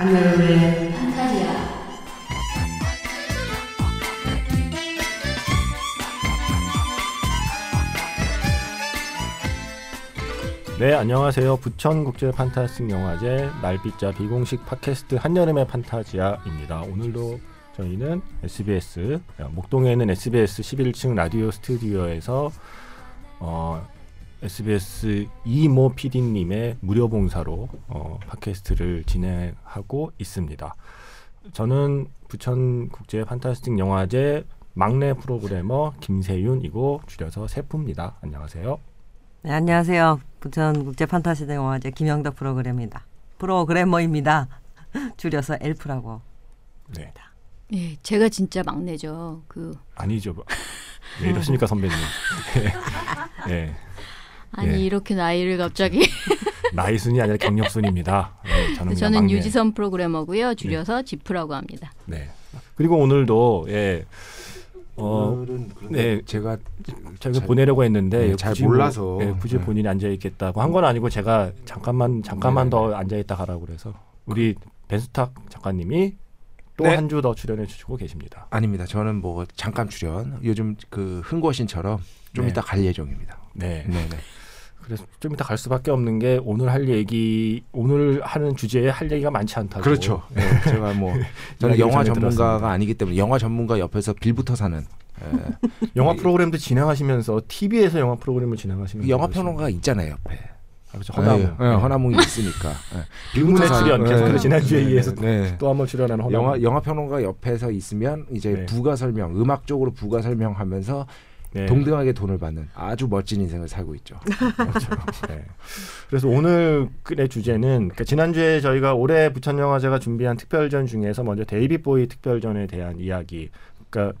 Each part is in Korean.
안노름의 판타지야. 네, 안녕하세요. 부천국제판타스틱영화제 날빛자 비공식 팟캐스트 한여름의 판타지아입니다. 오늘도 저희는 SBS, 목동에 있는 SBS 11층 라디오 스튜디오에서 SBS 이모 PD님의 무료 봉사로 팟캐스트를 진행하고 있습니다. 저는 부천국제판타스틱영화제 막내 프로그래머 김세윤이고 줄여서 세프입니다. 안녕하세요. 네, 안녕하세요. 부천국제판타스틱영화제 김영덕 프로그래머입니다. 줄여서 엘프라고 합니다. 네. 예, 제가 진짜 막내죠. 아니죠. 왜 이러십니까 선배님. 예. 예. 아니 예. 이렇게 나이를 갑자기. 나이 순이 아니라 경력 순입니다. 예, 저는 유지선 프로그래머고요. 줄여서 예. 지프라고 합니다. 네. 그리고 오늘도 예. 오늘은 네, 제가 보내려고 했는데 잘 몰라서 굳이 네. 본인이 앉아 있겠다고 한 건 아니고 제가 잠깐만 네. 더 앉아 있다 가라고 그래서 우리 벤수탁 작가님이 또 한 주 더 출연해 주시고 계십니다. 아닙니다. 저는 뭐 잠깐 출연. 요즘 흥거신처럼 좀 이따 갈 예정입니다. 네. 네네. 그래서 좀 이따 갈 수밖에 없는 게 오늘 하는 주제에 할 얘기가 많지 않다고. 그렇죠. 네, 제가 저는 영화 전문가가 아니기 때문에 영화 전문가 옆에서 빌붙어 사는. 예. 영화 프로그램도 진행하시면서 TV에서 영화 프로그램을 진행하시면서 영화 평론가가 있잖아요 옆에. 그렇죠. 허남웅이 있으니까. 빌문의 출연. 계속 지난주에 의해서 또 한 번 출연하는 허남웅. 영화 평론가 옆에서 있으면 이제 부가 설명, 음악 쪽으로 부가 설명하면서 동등하게 돈을 받는 아주 멋진 인생을 살고 있죠. 그렇죠. 네. 그래서 오늘의 주제는 지난주에 저희가 올해 부천영화제가 준비한 특별전 중에서 먼저 데이비드 보위 특별전에 대한 이야기.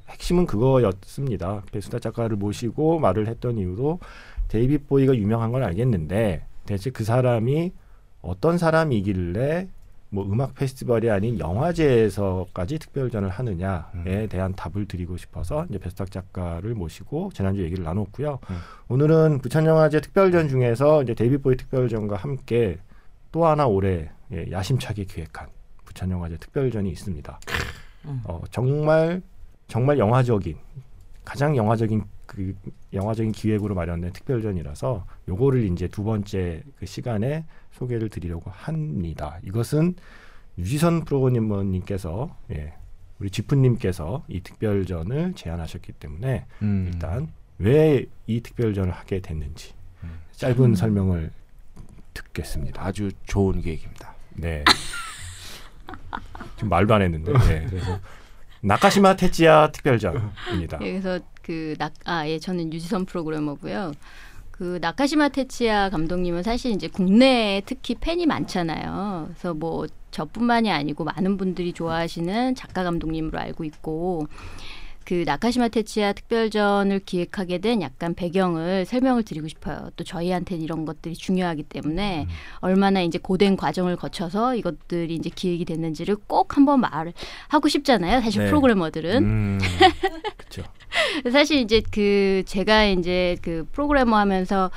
핵심은 그거였습니다. 베스타 작가를 모시고 말을 했던 이유로 데이비드 보위가 유명한 건 알겠는데 대체 그 사람이 어떤 사람이길래 음악 페스티벌이 아닌 영화제에서까지 특별전을 하느냐에 대한 답을 드리고 싶어서 이제 벤수탁 작가를 모시고 지난주 얘기를 나눴고요. 오늘은 부천영화제 특별전 중에서 이제 데이비드 보위 특별전과 함께 또 하나 올해 야심차게 기획한 부천영화제 특별전이 있습니다. 정말 영화적인 가장 영화적인 영화적인 기획으로 마련된 특별전이라서 요거를 이제 두 번째 시간에 소개를 드리려고 합니다. 이것은 유지선 프로그래머님께서 우리 지프님께서 이 특별전을 제안하셨기 때문에 일단 왜 이 특별전을 하게 됐는지 짧은 설명을 듣겠습니다. 아주 좋은 계획입니다. 네. 지금 말도 안 했는데. 네. 그래서 나카시마 테츠야 특별전입니다. 예, 그래서 저는 유지선 프로그래머고요. 나카시마 테츠야 감독님은 사실 이제 국내에 특히 팬이 많잖아요. 그래서 저뿐만이 아니고 많은 분들이 좋아하시는 작가 감독님으로 알고 있고 나카시마 테츠야 특별전을 기획하게 된 약간 배경을 설명을 드리고 싶어요. 또 저희한테는 이런 것들이 중요하기 때문에 얼마나 이제 고된 과정을 거쳐서 이것들이 이제 기획이 됐는지를 꼭 한번 말하고 싶잖아요. 사실 네. 프로그래머들은. 그렇죠. 사실 이제 제가 이제 프로그래머 하면서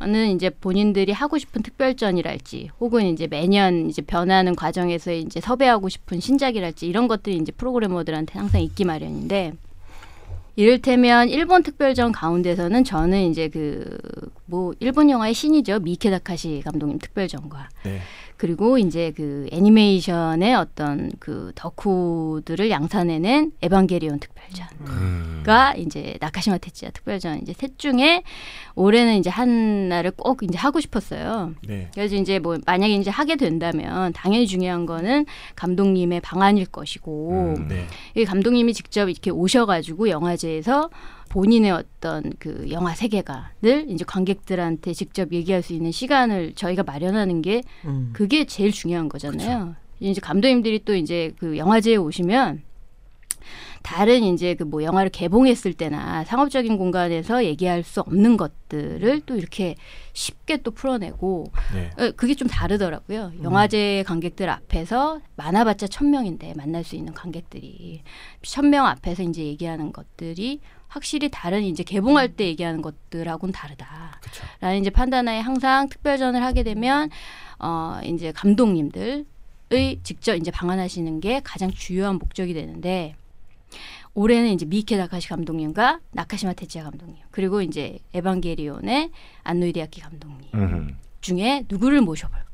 는 이제 본인들이 하고 싶은 특별전이랄지 혹은 이제 매년 이제 변하는 과정에서 이제 섭외하고 싶은 신작이랄지 이런 것들이 이제 프로그래머들한테 항상 있기 마련인데 이를테면 일본 특별전 가운데서는 저는 이제 일본 영화의 신이죠. 미이케 다카시 감독님 특별전과 네. 그리고 이제 애니메이션의 어떤 덕후들을 양산해낸 에반게리온 특별전가 이제 나카시마 테츠야 특별전 이제 셋 중에 올해는 이제 하나를 꼭 이제 하고 싶었어요. 네. 그래서 이제 만약에 이제 하게 된다면 당연히 중요한 거는 감독님의 방안일 것이고 네. 이 감독님이 직접 이렇게 오셔가지고 영화제에서 본인의 어떤 영화 세계관을 이제 관객들한테 직접 얘기할 수 있는 시간을 저희가 마련하는 게 그게 제일 중요한 거잖아요. 그쵸. 이제 감독님들이 또 이제 영화제에 오시면 다른 이제 영화를 개봉했을 때나 상업적인 공간에서 얘기할 수 없는 것들을 또 이렇게 쉽게 또 풀어내고 네. 그게 좀 다르더라고요. 영화제 관객들 앞에서 많아봤자 1,000명인데 만날 수 있는 관객들이 1,000명 앞에서 이제 얘기하는 것들이 확실히 다른 이제 개봉할 때 얘기하는 것들하고는 다르다라는 그쵸. 이제 판단하에 항상 특별전을 하게 되면 이제 감독님들 직접 이제 방한하시는 게 가장 주요한 목적이 되는데, 올해는 이제 미이케 다카시 감독님과 나카시마 테츠야 감독님, 그리고 이제 에반게리온의 안노 히데아키 감독님 중에 누구를 모셔볼까?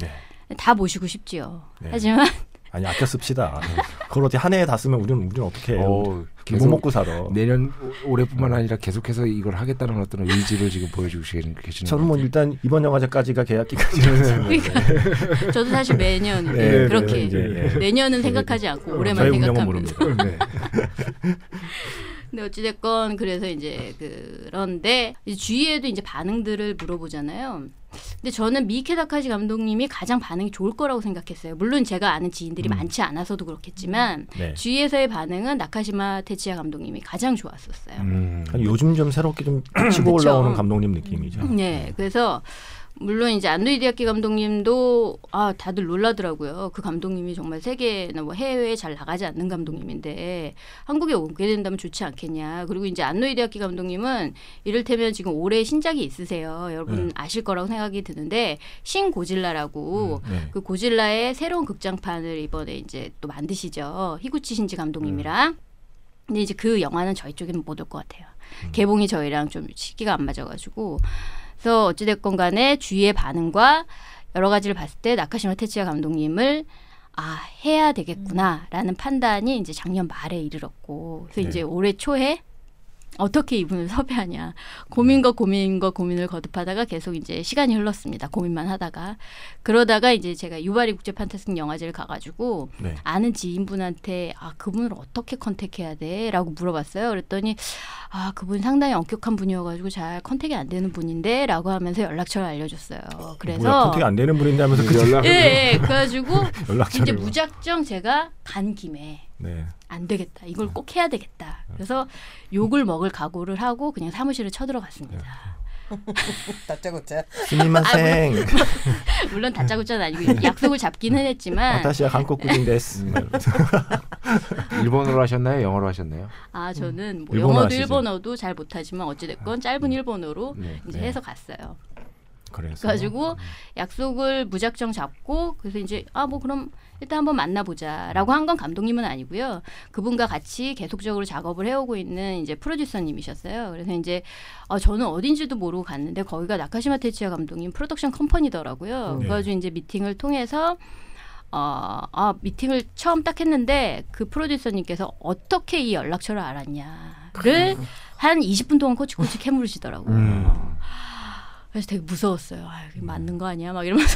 네. 다 모시고 싶지요. 네. 하지만 아니 아껴 씁시다. 그걸 어떻게 한 해에 다 쓰면 우리는 어떻게 해요? 못 먹고 살아. 내년 올해뿐만 아니라 계속해서 이걸 하겠다는 어떤 의지를 지금 보여주고 계시는. 저는 뭐 일단 이번 영화제까지가 계약 기간이라서. 그러니까 저도 사실 매년 네, 그렇게 네. 내년은 생각하지 않고 올해만 생각하면서. 네. 근데 어찌됐건 그래서 이제 그런데 이제 주위에도 이제 반응들을 물어보잖아요. 근데 저는 미이케 다카시 감독님이 가장 반응이 좋을 거라고 생각했어요. 물론 제가 아는 지인들이 많지 않아서도 그렇겠지만 네. 주위에서의 반응은 나카시마 테츠야 감독님이 가장 좋았었어요. 아니, 요즘 좀 새롭게 좀 치고 올라오는 감독님 느낌이죠. 네, 그래서 물론 이제 안노 히데아키 감독님도 아 다들 놀라더라고요. 그 감독님이 정말 세계나 뭐 해외에 잘 나가지 않는 감독님인데 한국에 오게 된다면 좋지 않겠냐. 그리고 이제 안노 히데아키 감독님은 이를테면 지금 올해 신작이 있으세요. 여러분 아실 거라고 생각이 드는데 신 고질라라고 그 고질라의 새로운 극장판을 이번에 이제 또 만드시죠. 히구치 신지 감독님이랑. 근데 이제 그 영화는 저희 쪽에는 못 올 것 같아요. 개봉이 저희랑 좀 시기가 안 맞아가지고. 그래서 어찌됐건 간에 주위의 반응과 여러 가지를 봤을 때 나카시마 테츠야 감독님을 아 해야 되겠구나라는 판단이 이제 작년 말에 이르렀고 그래서 네. 이제 올해 초에 어떻게 이분을 섭외하냐 고민과 고민을 거듭하다가 계속 이제 시간이 흘렀습니다. 고민만 하다가 그러다가 이제 제가 유바리 국제 판타스틱 영화제를 가가지고 네. 아는 지인분한테 아 그분을 어떻게 컨택해야 돼라고 물어봤어요. 그랬더니 아 그분 상당히 엄격한 분이어가지고 잘 컨택이 안 되는 분인데라고 하면서 연락처를 알려줬어요. 그래서 뭐야, 컨택이 안 되는 분인데 하면서 그 연락을 예, 그래가지고 이제 무작정 제가 간 김에. 네. 안 되겠다. 이걸 꼭 해야 되겠다. 그래서 욕을 먹을 각오를 하고 그냥 사무실을 쳐들어갔습니다. 다짜고짜. 스미마셍. 물론 다짜고짜는 아니고 약속을 잡기는 했지만. 아타시아 한국국인데스. 일본어로 하셨나요? 영어로 하셨나요? 아 저는 뭐 영어도 하시죠. 일본어도 잘 못하지만 어찌됐건 짧은 일본어로 네. 이제 해서 갔어요. 그래가지고 약속을 무작정 잡고 그래서 이제 아 뭐 그럼 일단 한번 만나보자라고 한 건 감독님은 아니고요. 그분과 같이 계속적으로 작업을 해오고 있는 이제 프로듀서님이셨어요. 그래서 이제 저는 어딘지도 모르고 갔는데 거기가 나카시마 테츠야 감독님 프로덕션 컴퍼니더라고요. 네. 그래가지고 이제 미팅을 통해서 미팅을 처음 딱 했는데 그 프로듀서님께서 어떻게 이 연락처를 알았냐를 한 20분 동안 꼬치꼬치 캐물으시더라고요. 그래서 되게 무서웠어요. 아, 이게 맞는 거 아니야? 막 이러면서.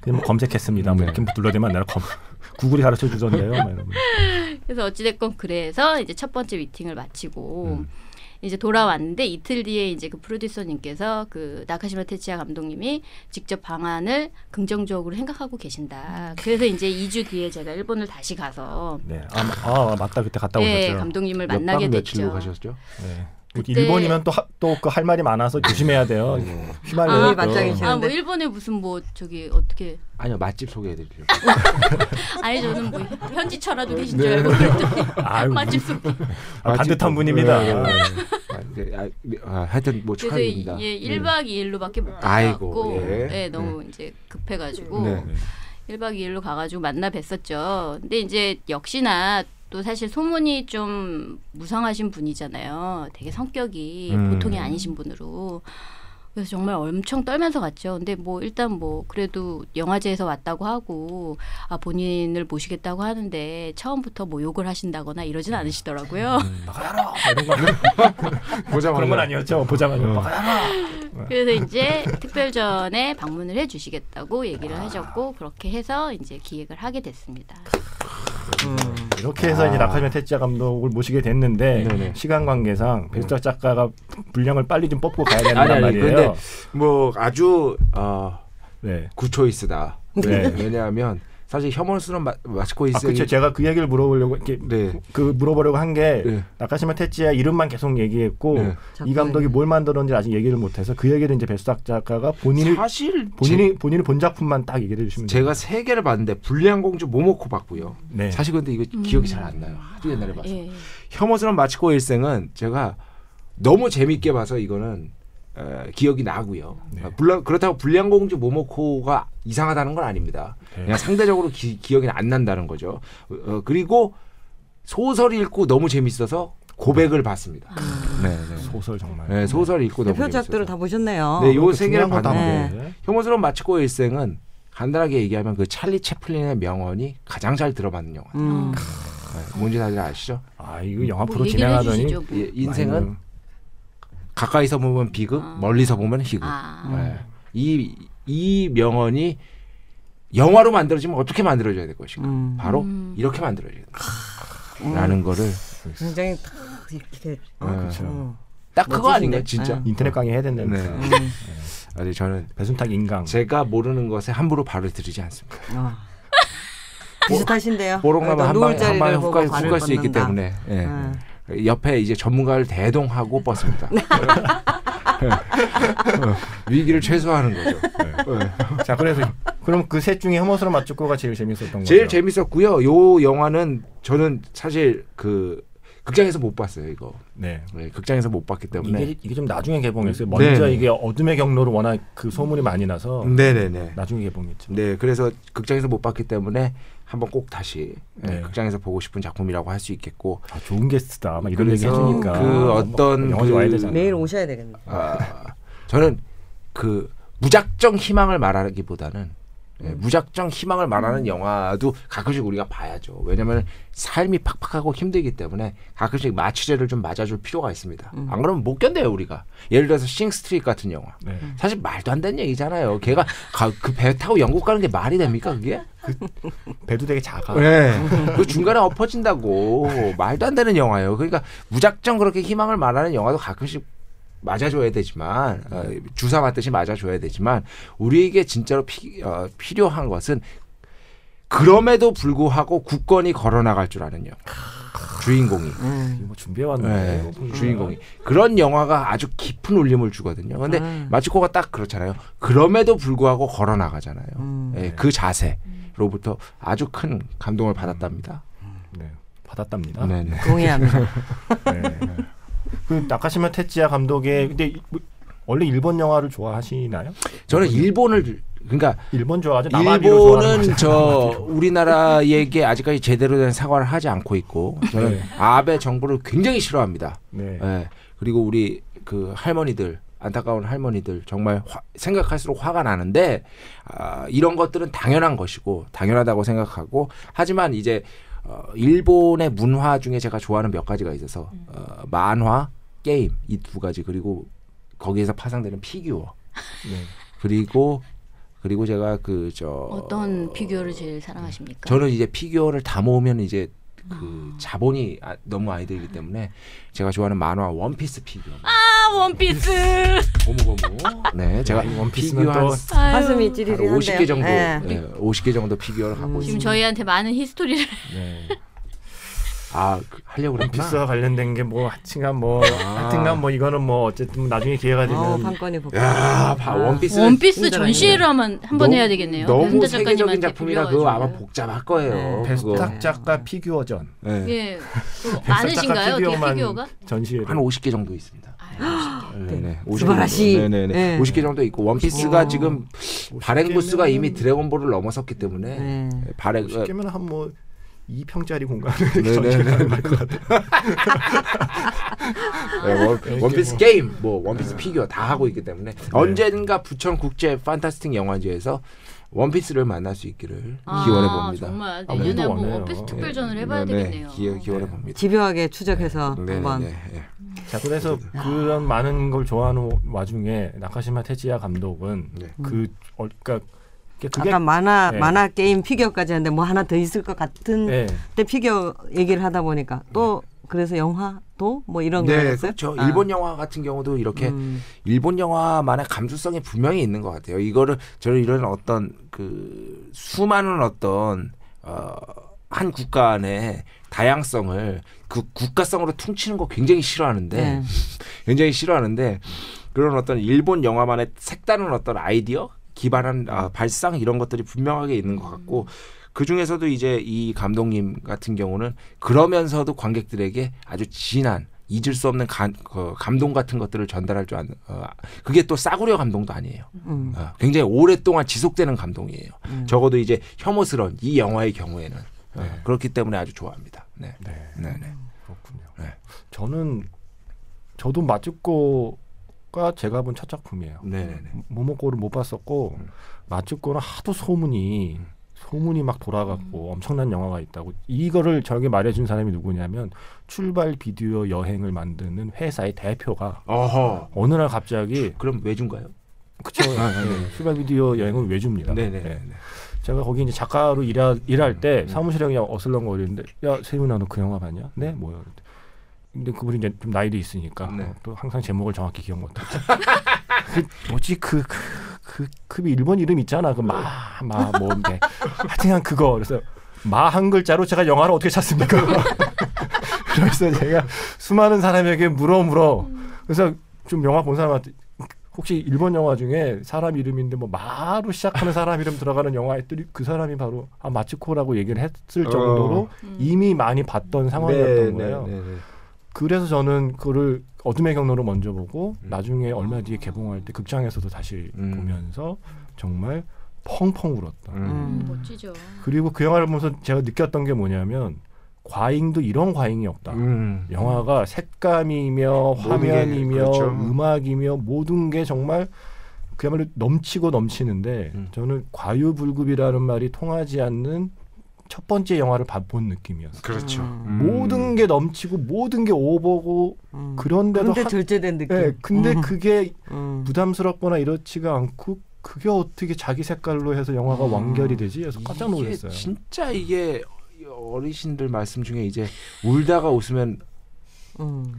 그냥 뭐 검색했습니다. 뭐 이렇게 둘러대면 내가 구글이 가르쳐 주던데요. 막 이러면. 그래서 어찌됐건 그래서 이제 첫 번째 미팅을 마치고 이제 돌아왔는데 이틀 뒤에 이제 그 프로듀서님께서 그 나카시마 테츠야 감독님이 직접 방안을 긍정적으로 생각하고 계신다. 그래서 이제 2주 뒤에 제가 일본을 다시 가서. 네. 아 맞다. 그때 갔다 오셨죠. 네, 감독님을 만나게 됐죠. 며칠로 가셨죠? 네. 일본이면 또 그 할 말이 많아서 조심해야 돼요. 휘말려요. 뭐 일본에 무슨 뭐 저기 어떻게 아니요 맛집 소개해드릴게요. 아니 저는 뭐 현지철화도 계신 줄 알고 그랬더니 맛집 소개. 반듯한 분입니다. 하여튼 뭐 축하드립니다. 예, 1박 2일로밖에 못 갔고 너무 이제 급해가지고 1박 2일로 가가지고 만나 뵀었죠. 근데 이제 역시나 또 사실 소문이 좀 무성하신 분이잖아요. 되게 성격이 보통이 아니신 분으로. 그래서 정말 엄청 떨면서 갔죠. 근데 뭐 일단 뭐 그래도 영화제에서 왔다고 하고 아 본인을 모시겠다고 하는데 처음부터 뭐 욕을 하신다거나 이러진 않으시더라고요. 나가라! 이런 거 그런 건 아니었죠. 보자마자 나가라! 그래서 이제 특별전에 방문을 해주시겠다고 얘기를 하셨고 그렇게 해서 이제 기획을 하게 됐습니다. 이렇게 해서 이제 나카시마 테츠야 감독을 모시게 됐는데 네네. 시간 관계상 벤수탁 작가가 분량을 빨리 좀 뽑고 가야 된단 말이에요. 근데 뭐 아주 굿초이스다. 네. 왜냐하면 사실 혐오스러운 마츠코 일생. 그렇죠. 제가 그 얘기를 물어보려고 이렇게 물어보려고 한 게 나카시마 테츠야 이름만 계속 얘기했고 이 감독이 뭘 만들었는지 아직 얘기를 못해서 그 얘기를 이제 벤수탁 작가가 본인이 본 작품만 딱 얘기를 해주시면 제가 3개를 봤는데 불량공주 모모코 봤고요. 네. 사실 근데 이거 기억이 잘 안 나요. 아주 옛날에 봐서 혐오스러운 마츠코 일생은 제가 너무 재밌게 봐서 이거는 기억이 나고요. 네. 그렇다고 불량공주 모모코가 이상하다는 건 아닙니다. 네. 그냥 상대적으로 기억이 안 난다는 거죠. 그리고 소설 읽고 너무 재밌어서 고백을 봤습니다. 네, 네. 소설 정말. 네, 소설 읽고 너무 재밌어요. 대표작들을 다 보셨네요. 네, 요 세 개를 봤는데 네. 혐오스러운 마츠코의 일생은 간단하게 얘기하면 그 찰리 채플린의 명언이 가장 잘 들어맞는 영화예요. 뭔지 다들 아시죠? 아, 이거 영화 프로 진행하더니 해주시죠, 뭐. 예, 인생은 가까이서 보면 비극, 멀리서 보면 희극. 네. 이 명언이 영화로 만들어지면 어떻게 만들어져야 될 것인가? 바로 이렇게 만들어져야 된다라는 거를 굉장히 딱 이렇게 그렇죠. 딱 그거 아닌가요? 진짜 인터넷 강의 해야 된다는 네. 아니 저는 벤수탁 인강 제가 모르는 것에 함부로 발을 들이지 않습니다. 비슷하신데요. 보록나마 한 방에 훅갈 수 있기 때문에 예. 옆에 이제 전문가를 대동하고 뻗습니다. 위기를 최소화하는 거죠. 네. 자, 그래서 그럼 그 셋 중에 혐오스러운 마츠코가 제일 재밌었던 거죠? 제일 재밌었고요. 요 영화는 저는 사실 그 극장에서 못 봤어요, 이거. 네. 네, 극장에서 못 봤기 때문에 이게 좀 나중에 개봉했어요. 먼저 네네. 이게 어둠의 경로로 워낙 그 소문이 많이 나서 네네네. 나중에 개봉했죠. 네, 그래서 극장에서 못 봤기 때문에 한번 꼭 다시 네. 극장에서 보고 싶은 작품이라고 할 수 있겠고. 아, 좋은 게스트다. 막 이런 얘기 해주니까. 그 어떤 영화제 와야 되잖아요. 매일 오셔야 되겠네. 저는 그 무작정 희망을 말하기보다는. 네, 무작정 희망을 말하는 영화도 가끔씩 우리가 봐야죠. 왜냐하면 삶이 팍팍하고 힘들기 때문에 가끔씩 마취제를 좀 맞아줄 필요가 있습니다. 안 그러면 못 견뎌요 우리가. 예를 들어서 싱 스트릿 같은 영화. 네. 사실 말도 안 되는 얘기잖아요. 걔가 그 배 타고 영국 가는 게 말이 됩니까 그게? 배도 되게 작아. 네. 그 중간에 엎어진다고. 말도 안 되는 영화예요. 그러니까 무작정 그렇게 희망을 말하는 영화도 가끔씩 맞아줘야 되지만 주사 맞듯이 맞아줘야 되지만 우리에게 진짜로 필요한 것은 그럼에도 불구하고 굳건히 걸어나갈 줄 아는 영화. 주인공이. 뭐 준비해왔네. 네, 주인공이. 그런 영화가 아주 깊은 울림을 주거든요. 근데 마츠코가 딱 그렇잖아요. 그럼에도 불구하고 걸어나가잖아요. 네, 그 자세로부터 아주 큰 감동을 받았답니다. 네, 받았답니다. 네네. 동의합니다. 네. 그 나카시마 테츠야 감독의 근데 원래 일본 영화를 좋아하시나요? 저는 일본을 그러니까 일본 좋아하죠. 일본은 저 우리나라에게 아직까지 제대로 된 사과를 하지 않고 있고 저는 네. 아베 정부를 굉장히 싫어합니다. 네. 네. 그리고 우리 그 할머니들 안타까운 할머니들 정말 생각할수록 화가 나는데 이런 것들은 당연한 것이고 당연하다고 생각하고 하지만 이제 일본의 문화 중에 제가 좋아하는 몇 가지가 있어서 만화, 게임 이 두 가지 그리고 거기에서 파생되는 피규어 네. 그리고 제가 그 저 어떤 피규어를 제일 사랑하십니까? 저는 이제 피규어를 다 모으면 이제 그 자본이 너무 아이들이기 때문에 제가 좋아하는 만화 원피스 피규어. 아 원피스. 고무고무. 네, 제가 원피스는 또 가슴이 찌릿한데요. 50개 정도, 네. 네, 50개 정도 피규어를 갖고 있습니다. 지금 저희한테 많은 히스토리를. 네. 아 하려고 그랬구나. 원피스와 관련된 게 뭐 하여튼간 뭐 이거는 뭐 어쨌든 나중에 기회가 되면. 판권이 볼게요. 야, 원피스 전시회를 한번 해야 되겠네요. 너무 세계적인 작품이라 그거 아마 복잡할 거예요. 벤수탁 작가 피규어전. 네. 예. 많으신가요? 피규어가? 전시회 한 50개 정도 있습니다. 네네. 50개 정도 있고 원피스가 지금 발행 부수가 이미 드래곤볼을 넘어섰기 때문에 발행. 50개면 한 뭐. 2평짜리 공간을 전시하는 것 같아요. 원피스 게임, 뭐 원피스 피규어 다 하고 있기 때문에 언젠가 부천국제판타스틱영화제에서 원피스를 만날 수 있기를 기원해 봅니다. 정말 내년에 한번 원피스 특별전을 해봐야 되겠네요. 기원해 봅니다. 집요하게 추적해서 한번. 자, 그래서 그런 많은 걸 좋아하는 와중에 나카시마 테츠야 감독은 아까 만화 게임 피규어까지 했는데 뭐 하나 더 있을 것 같은 때 피규어 얘기를 하다 보니까 또 그래서 영화도 뭐 이런 거 했어요? 그렇죠. 일본 영화 같은 경우도 이렇게 일본 영화만의 감수성이 분명히 있는 것 같아요. 이거를 저는 이런 어떤 그 수많은 어떤 한 국가 안에 다양성을 그 국가성으로 퉁치는 거 굉장히 싫어하는데 굉장히 싫어하는데 그런 어떤 일본 영화만의 색다른 어떤 아이디어 기반한 발상 이런 것들이 분명하게 있는 것 같고 그중에서도 이제 이 감독님 같은 경우는 그러면서도 관객들에게 아주 진한 잊을 수 없는 감동 같은 것들을 전달할 줄 아는 그게 또 싸구려 감동도 아니에요. 굉장히 오랫동안 지속되는 감동이에요. 적어도 이제 혐오스러운 이 영화의 경우에는 그렇기 때문에 아주 좋아합니다. 네, 네, 네, 네. 그렇군요. 네. 저도 마츠코가 제가 본 첫 작품이에요. 네, 모모코를 못 봤었고 마츠코는 하도 소문이 막 돌아갔고 엄청난 영화가 있다고. 이거를 저에게 말해준 사람이 누구냐면 출발 비디오 여행을 만드는 회사의 대표가 어허. 어느 날 갑자기 그럼 왜 준가요? 그렇죠. 네. 출발 비디오 여행은 왜 줍니다. 네네. 네. 제가 거기 이제 작가로 일할 때 사무실에 그냥 어슬렁거리는데 야 세윤아 너 그 영화 봤냐? 네 뭐야? 근데 그분이 이제 좀 나이도 있으니까 네. 또 항상 제목을 정확히 기억 못하죠. 뭐지 그 일본 이름 있잖아 그 마 뭔데 하여튼 그거 그래서 마 한 글자로 제가 영화를 어떻게 찾습니까? 그래서 제가 수많은 사람에게 물어 그래서 좀 영화 본 사람한테 혹시 일본 영화 중에 사람 이름인데 뭐 마로 시작하는 사람 이름 들어가는 영화에 그 사람이 바로 마츠코라고 얘기를 했을 정도로 이미 많이 봤던 상황이었던 거예요. 네. 그래서 저는 그거를 어둠의 경로로 먼저 보고 나중에 얼마 뒤에 개봉할 때 극장에서도 다시 보면서 정말 펑펑 울었다. 멋지죠. 그리고 그 영화를 보면서 제가 느꼈던 게 뭐냐면 과잉도 이런 과잉이 없다. 영화가 색감이며 화면이며 그렇죠. 음악이며 모든 게 정말 그야말로 넘치고 넘치는데 저는 과유불급이라는 말이 통하지 않는 첫 번째 영화를 본 느낌이었어요. 그렇죠. 모든 게 넘치고 모든 게 오버고 그런데도 근데 절제된 느낌. 네, 근데 그게 부담스럽거나 이렇지가 않고 그게 어떻게 자기 색깔로 해서 영화가 완결이 되지? 그래서 깜짝 놀랐어요. 진짜 이게 어르신들 말씀 중에 이제 울다가 웃으면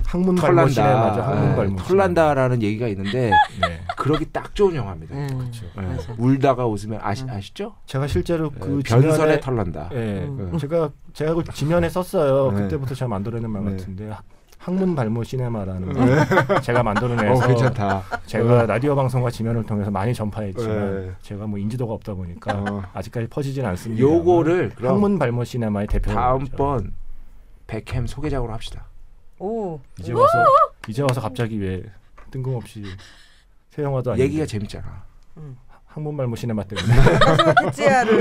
항문 털난다. 맞아, 항문 털난다라는 얘기가 있는데 네. 그러기 딱 좋은 영화입니다. 그렇죠. 네. 울다가 웃으면 아시죠? 제가 실제로 그 변선에 털난다. 네. 제가 그 지면에 썼어요. 네. 그때부터 제가 만들어낸 말 같은데 항문 발모 시네마라는 걸 제가 만들어내서 괜찮다. 제가 라디오 방송과 지면을 통해서 많이 전파했지만 제가 뭐 인지도가 없다 보니까 아직까지 퍼지진 않습니다. 요거를 항문 발모 시네마의 대표 다음번 백햄 소개작으로 합시다. 오. 이제 와서 갑자기 왜 뜬금없이 새 영화도 아닌데 얘기가 재밌잖아. 항문 발모 시네마 때문에 테츠야로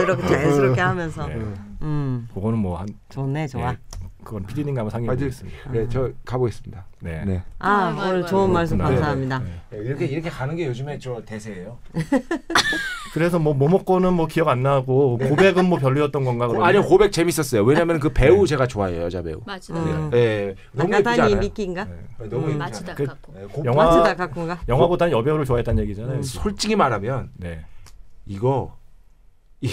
이렇게 자연스럽게 하면서 네. 그거는 뭐 한 좋네 좋아. 네. 그건 PD님과 상의해보겠습니다. 네, 저 가보겠습니다. 네. 네. 오늘 좋은 말씀 감사합니다. 네. 이렇게 가는 게 요즘에 저 대세예요. 그래서 모모코는 기억 안 나고 고백은 별로였던 건가 그러면? 아니요, 고백 재밌었어요. 왜냐하면 그 배우 제가 좋아해요, 여자 배우. 맞다. 네. 나카타니 미키인가? 너무 마츠다카코. 마츠다카코인가? 영화보다는 여배우를 좋아했다는 얘기잖아요. 솔직히 말하면 이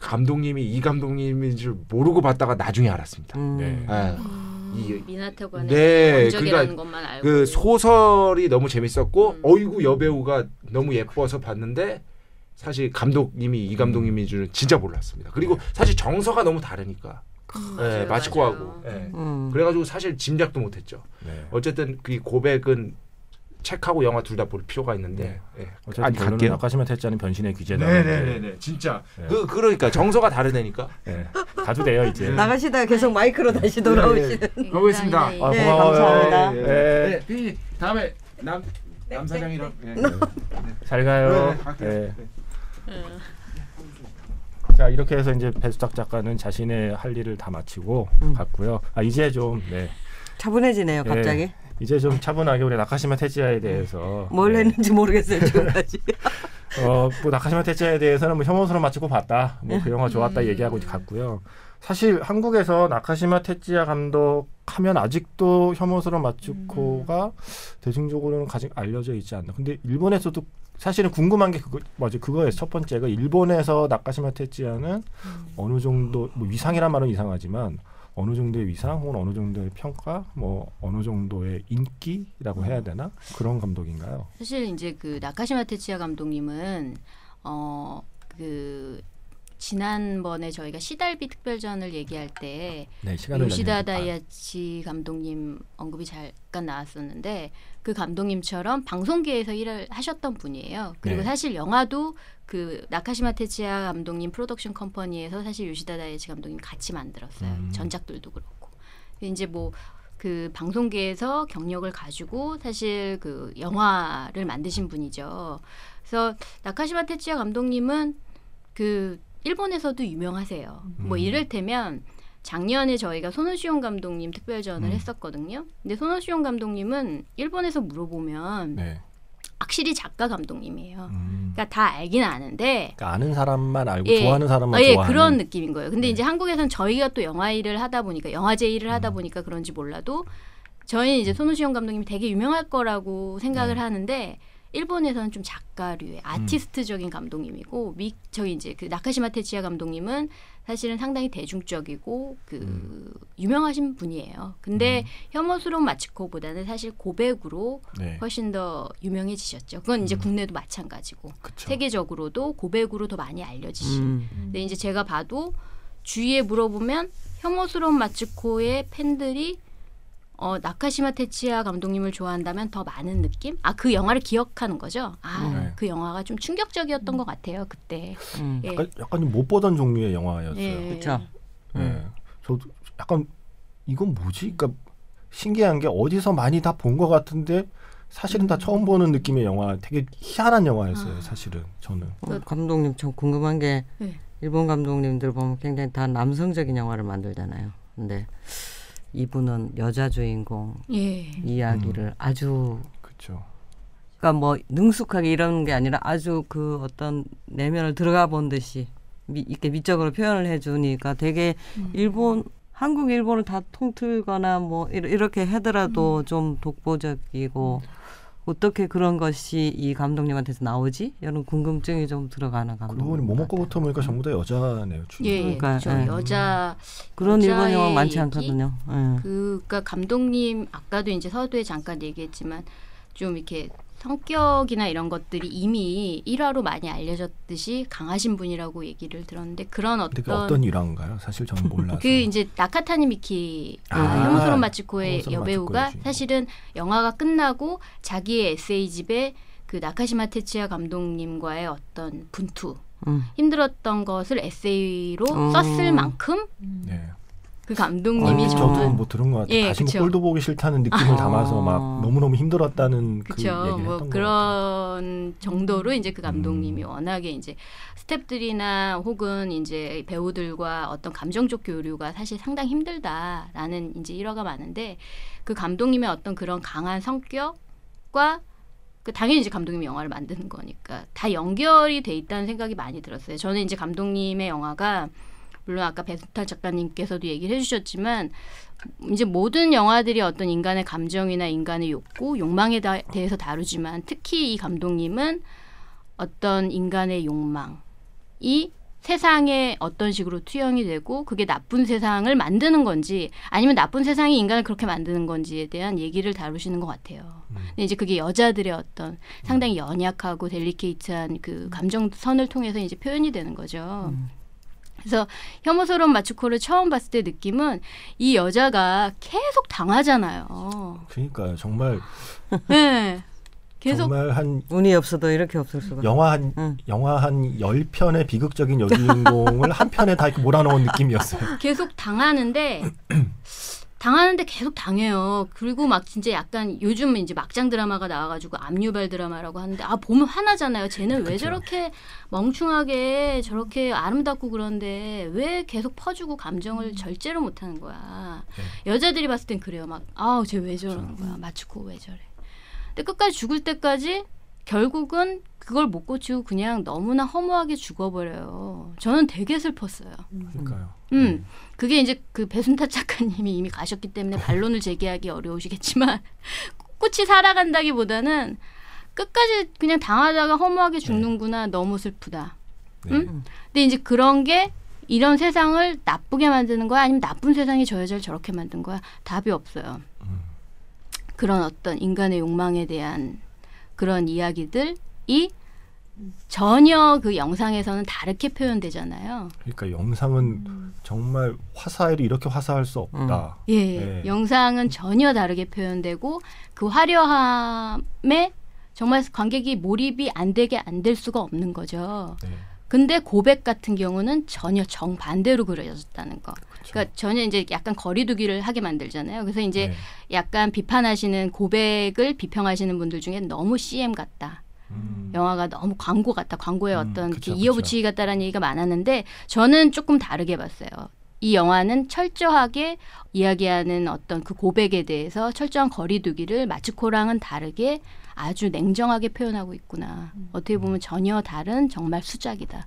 감독님이 이 감독님인 줄 모르고 봤다가 나중에 알았습니다. 미나태관의 원적이라는 것만 알고 그 소설이 너무 재밌었고 어이구 여배우가 너무 예뻐서 봤는데 사실 감독님이 이 감독님인 줄은 진짜 몰랐습니다. 그리고 사실 정서가 너무 다르니까 마츠코하고 그래가지고 사실 짐작도 못했죠. 어쨌든 그 고백은 책하고 영화 둘 다 볼 필요가 있는데. 어쨌든 나카시마 테츠야는 변신의 귀재다. 네네네, 진짜. 그러니까 정서가 다르다니까. 가도 돼요 이제. 나가시다가 계속 마이크로 다시 돌아오시는. 가보겠습니다. 감사합니다. 네. 다음에 남 사장이랑 잘 가요. 자 이렇게 해서 이제 벤수탁 작가는 자신의 할 일을 다 마치고 갔고요. 이제 좀 차분해지네요 갑자기. 이제 좀 차분하게 우리 나카시마 테츠야에 대해서 뭘 했는지 모르겠어요 지금까지. 나카시마 테츠야에 대해서는 혐오스러운 마츠코 봤다, 그 영화 좋았다 얘기하고 갔고요. 사실 한국에서 나카시마 테츠야 감독 하면 아직도 혐오스러운 마츠코가 대중적으로는 가장 알려져 있지 않나. 근데 일본에서도 사실은 궁금한 게 그거예요. 첫 번째가 일본에서 나카시마 테츠야는 어느 정도 위상이란 말은 이상하지만. 어느 정도의 위상 혹은 어느 정도의 평가, 어느 정도의 인기라고 해야 되나? 그런 감독인가요? 사실 이제 그 나카시마 테츠야 감독님은 지난번에 저희가 시달비 특별전을 얘기할 때 요시다 다이아치 감독님 언급이 잠깐 나왔었는데 그 감독님처럼 방송계에서 일을 하셨던 분이에요. 그리고 사실 영화도 그 나카시마 테츠야 감독님 프로덕션 컴퍼니에서 사실 요시다 다이아치 감독님 같이 만들었어요. 전작들도 그렇고. 이제 그 방송계에서 경력을 가지고 사실 그 영화를 만드신 분이죠. 그래서 나카시마 테츠야 감독님은 그 일본에서도 유명하세요. 뭐 이를테면 작년에 저희가 소노시온 감독님 특별전을 했었거든요. 근데 소노시온 감독님은 일본에서 물어보면 네. 확실히 작가 감독님이에요. 그러니까 다 알긴 아는데 그러니까 아는 사람만 알고 예. 좋아하는 사람만 예, 좋아하는 그런 느낌인 거예요. 근데 네. 이제 한국에서는 저희가 또 영화 일을 하다 보니까 영화제 일을 하다 보니까 그런지 몰라도 저희는 이제 손오시영 감독님이 되게 유명할 거라고 생각을 네. 하는데 일본에서는 좀 작가류의 아티스트적인 감독님이고 저희 이제 그 나카시마 테츠야 감독님은 사실은 상당히 대중적이고 그 유명하신 분이에요. 근데 혐오스러운 마츠코보다는 사실 고백으로 네. 훨씬 더 유명해지셨죠. 그건 이제 국내도 마찬가지고 그쵸. 세계적으로도 고백으로 더 많이 알려지신. 근데 이제 제가 봐도 주위에 물어보면 혐오스러운 마츠코의 팬들이 나카시마 테츠야 감독님을 좋아한다면 더 많은 느낌? 아, 그 영화를 기억하는 거죠? 아, 네. 그 영화가 좀 충격적이었던 것 같아요, 그때. 예. 약간 좀 못 보던 종류의 영화였어요. 예. 그렇죠. 예. 저도 약간 이건 뭐지? 그러니까 신기한 게 어디서 많이 다 본 것 같은데 사실은 다 처음 보는 느낌의 영화, 되게 희한한 영화였어요, 아. 사실은 저는. 감독님 참 궁금한 게 네. 일본 감독님들 보면 굉장히 다 남성적인 영화를 만들잖아요. 근데 이분은 여자 주인공 예. 이야기를 아주 그쵸. 그러니까 뭐 능숙하게 이런 게 아니라 아주 그 어떤 내면을 들어가 본 듯이 이렇게 미적으로 표현을 해주니까 되게 일본 한국 일본을 다 통틀거나 뭐 이렇게 하더라도 좀 독보적이고 어떻게 그런 것이 이 감독님한테서 나오지? 이런 궁금증이 좀 들어가는 감독님. 그러고 보니 모모코부터 보니까 전부 다 여자네요. 예, 그러니까 그렇죠. 예. 여자 그런 일본 영화 많지 않거든요. 예. 그러니까 감독님 아까도 이제 서두에 잠깐 얘기했지만 좀 이렇게 성격이나 이런 것들이 이미 일화로 많이 알려졌듯이 강하신 분이라고 얘기를 들었는데 그런 어떤 그게 어떤 일화인가요? 사실 저는 몰라서. 그 이제 나카타니 미키 혐오스러운 마츠코의 여배우가 마츠코이지. 사실은 영화가 끝나고 자기의 에세이집에 그 나카시마 테츠야 감독님과의 어떤 분투 힘들었던 것을 에세이로 썼을 만큼 네. 그 감독님이 저도 뭐 들은 것 같아요. 예, 다시 뭐 꼴도 보기 싫다는 느낌을 담아서 막 너무너무 힘들었다는 그쵸. 그 얘기를 뭐 했던 것 같아요. 그런 정도로 이제 그 감독님이 워낙에 이제 스태프들이나 혹은 이제 배우들과 어떤 감정적 교류가 사실 상당히 힘들다라는 이제 일화가 많은데 그 감독님의 어떤 그런 강한 성격과 그 당연히 이제 감독님이 영화를 만드는 거니까 다 연결이 돼 있다는 생각이 많이 들었어요. 저는 이제 감독님의 영화가 물론 아까 벤수탁 작가님께서도 얘기를 해주셨지만 이제 모든 영화들이 어떤 인간의 감정이나 인간의 욕구, 욕망에 대해서 다루지만 특히 이 감독님은 어떤 인간의 욕망이 세상에 어떤 식으로 투영이 되고 그게 나쁜 세상을 만드는 건지 아니면 나쁜 세상이 인간을 그렇게 만드는 건지에 대한 얘기를 다루시는 것 같아요. 근데 이제 그게 여자들의 어떤 상당히 연약하고 델리케이트한 그 감정선을 통해서 이제 표현이 되는 거죠. 그래서 혐오스러운 마츠코를 처음 봤을 때 느낌은 이 여자가 계속 당하잖아요. 그러니까요. 정말 네. 계속 정말 한 운이 없어도 이렇게 없을 수가. 영화 한 10편의 비극적인 여주인공을 한 편에 다 이렇게 몰아넣은 느낌이었어요. 계속 당하는데 계속 당해요. 그리고 막 진짜 약간 요즘 이제 막장 드라마가 나와가지고 압류발 드라마라고 하는데 아 보면 화나잖아요. 쟤는 왜 그쵸. 저렇게 멍충하게 저렇게 아름답고 그런데 왜 계속 퍼주고 감정을 절제를 못하는 거야. 네. 여자들이 봤을 땐 그래요. 막 아우 쟤 왜 저러는 거야. 마츠코 왜 저래. 근데 끝까지 죽을 때까지 결국은 그걸 못 고치고 그냥 너무나 허무하게 죽어버려요. 저는 되게 슬펐어요. 그러니까요. 그게 이제 그 배순탁 작가님이 이미 가셨기 때문에 반론을 제기하기 어려우시겠지만 꿋꿋이 살아간다기보다는 끝까지 그냥 당하다가 허무하게 죽는구나. 네. 너무 슬프다. 네. 근데 이제 그런 게 이런 세상을 나쁘게 만드는 거야? 아니면 나쁜 세상이 저 여자를 저렇게 만든 거야? 답이 없어요. 그런 어떤 인간의 욕망에 대한 그런 이야기들이 전혀 그 영상에서는 다르게 표현되잖아요. 그러니까 영상은 정말 화사해도 이렇게 화사할 수 없다. 예, 예. 영상은 전혀 다르게 표현되고 그 화려함에 정말 관객이 몰입이 안 되게 안 될 수가 없는 거죠. 네. 근데 고백 같은 경우는 전혀 정반대로 그려졌다는 거. 그쵸. 그러니까 전혀 이제 약간 거리두기를 하게 만들잖아요. 그래서 이제 네. 약간 비판하시는 고백을 비평하시는 분들 중에 너무 CM 같다. 영화가 너무 광고 같다. 광고의 어떤 그쵸, 이어붙이기 같다라는 얘기가 많았는데 저는 조금 다르게 봤어요. 이 영화는 철저하게 이야기하는 어떤 그 고백에 대해서 철저한 거리두기를 마츠코랑은 다르게 아주 냉정하게 표현하고 있구나. 어떻게 보면 전혀 다른 정말 수작이다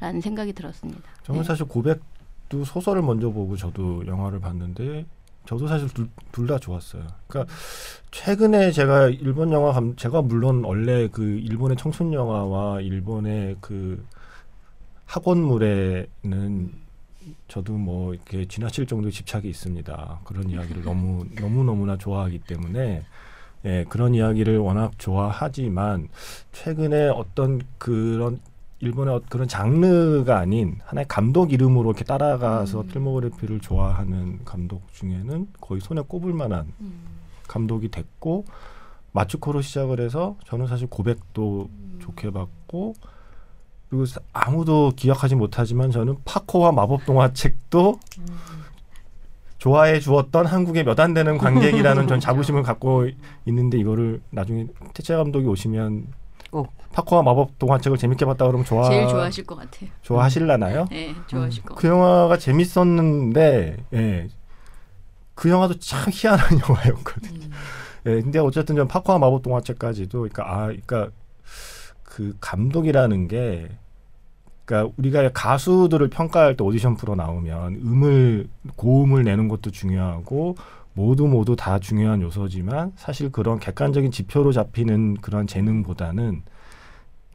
라는 생각이 들었습니다. 저는 네. 사실 고백도 소설을 먼저 보고 저도 영화를 봤는데 저도 사실 둘 다 좋았어요. 그러니까 최근에 제가 일본 영화 제가 물론 원래 그 일본의 청춘 영화와 일본의 그 학원물에는 저도 뭐 이렇게 지나칠 정도의 집착이 있습니다. 그런 이야기를 너무너무나 좋아하기 때문에 예, 그런 이야기를 워낙 좋아하지만 최근에 어떤 그런 일본의 그런 장르가 아닌 하나의 감독 이름으로 이렇게 따라가서 필모그래피를 좋아하는 감독 중에는 거의 손에 꼽을 만한 감독이 됐고 마츠코로 시작을 해서 저는 사실 고백도 좋게 봤고 그리고 아무도 기억하지 못하지만 저는 파코와 마법동화책도 좋아해 주었던 한국의 몇 안 되는 관객이라는 전 자부심을 갖고 있는데 이거를 나중에 테츠야 감독이 오시면 파코와 마법동화책을 재밌게 봤다 그러면 제일 좋아하실 것 같아요. 좋아하실라나요? 네, 좋아하실 것 같아요. 그 영화가 재밌었는데 예, 그 영화도 참 희한한 영화였거든요. 예, 근데 어쨌든 전 파코와 마법동화책까지도 그러니까 그 감독이라는 게 그러니까 우리가 가수들을 평가할 때 오디션 프로 나오면 고음을 내는 것도 중요하고 모두 다 중요한 요소지만 사실 그런 객관적인 지표로 잡히는 그런 재능보다는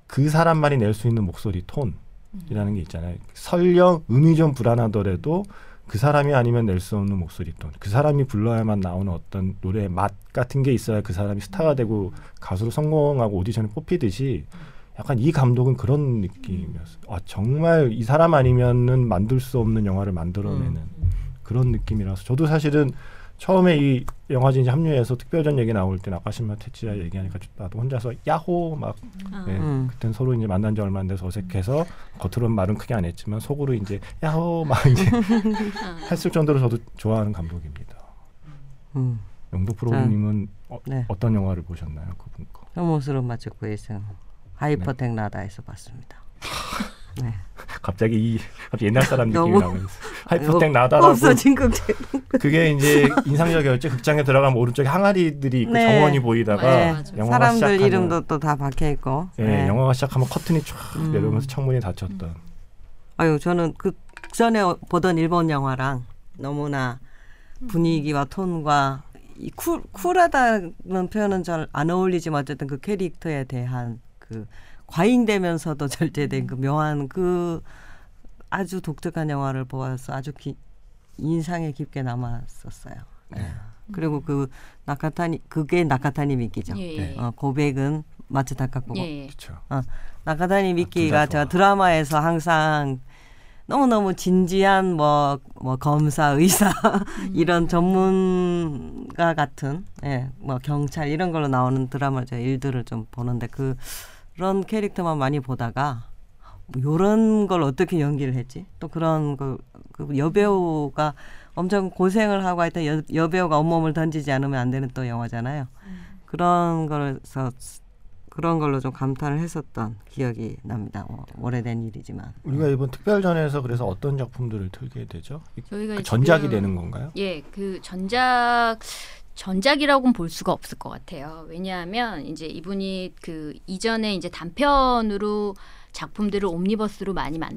그 사람만이 낼 수 있는 목소리 톤이라는 게 있잖아요. 설령 음이 좀 불안하더라도 그 사람이 아니면 낼 수 없는 목소리 톤, 그 사람이 불러야만 나오는 어떤 노래의 맛 같은 게 있어야 그 사람이 스타가 되고 가수로 성공하고 오디션에 뽑히듯이 약간 이 감독은 그런 느낌이었어요. 아, 정말 이 사람 아니면은 만들 수 없는 영화를 만들어내는 그런 느낌이라서 저도 사실은 처음에 이 영화제 합류해서 특별전 얘기 나올 때 나카시마 테츠야 얘기하니까 나도 혼자서 야호 막 예, 그땐 서로 이제 만난 지 얼마 안 돼서 어색해서 겉으로는 말은 크게 안 했지만 속으로 이제 야호 막 이제 했을 정도로 저도 좋아하는 감독입니다. 영도 프로님은 네. 어떤 영화를 보셨나요? 그분 거. 혐오스러운 마츠코의 일생 하이퍼텍 나다에서 봤습니다. 네. 갑자기 옛날 사람 느낌이 나면서 하이퍼텍 나다라고 없어진 극장. 그게 이제 인상적이었죠. 극장에 들어가면 오른쪽에 항아리들이 있고 네. 정원이 보이다가 네. 영화가 사람들 시작하면, 이름도 또 다 박혀 있고. 네. 네. 영화가 시작하면 커튼이 쫙 내려오면서 창문이 닫혔던. 아유 저는 그 전에 보던 일본 영화랑 너무나 분위기와 톤과 이 쿨하다는 표현은 잘 안 어울리지만 어쨌든 그 캐릭터에 대한 그. 과잉되면서도 절제된 그 묘한 그 아주 독특한 영화를 보아서 아주 인상에 깊게 남았었어요. 네. 그리고 그 나카타니 미키죠. 예, 예. 고백은 마츠다카 고백. 예, 예. 나카타니 미키가 제가 드라마에서 항상 너무너무 진지한 뭐 검사, 의사 이런 전문가 같은 예, 뭐 경찰 이런 걸로 나오는 드라마 제가 일들을 좀 보는데 그런 캐릭터만 많이 보다가 이런 걸 어떻게 연기를 했지? 또 그런 그 여배우가 엄청 고생을 하고 하여튼 여배우가 온몸을 던지지 않으면 안 되는 또 영화잖아요. 그런 걸로 좀 감탄을 했었던 기억이 납니다. 오래된 일이지만. 우리가 이번 특별전에서 그래서 어떤 작품들을 틀게 되죠? 저희가 그 전작이 되는 건가요? 예, 그 전작이라고는 볼 수가 없을 것 같아요. 왜냐하면 이제 이분이 그 이전에 이제 단편으로 작품들을 옴니버스로 많이는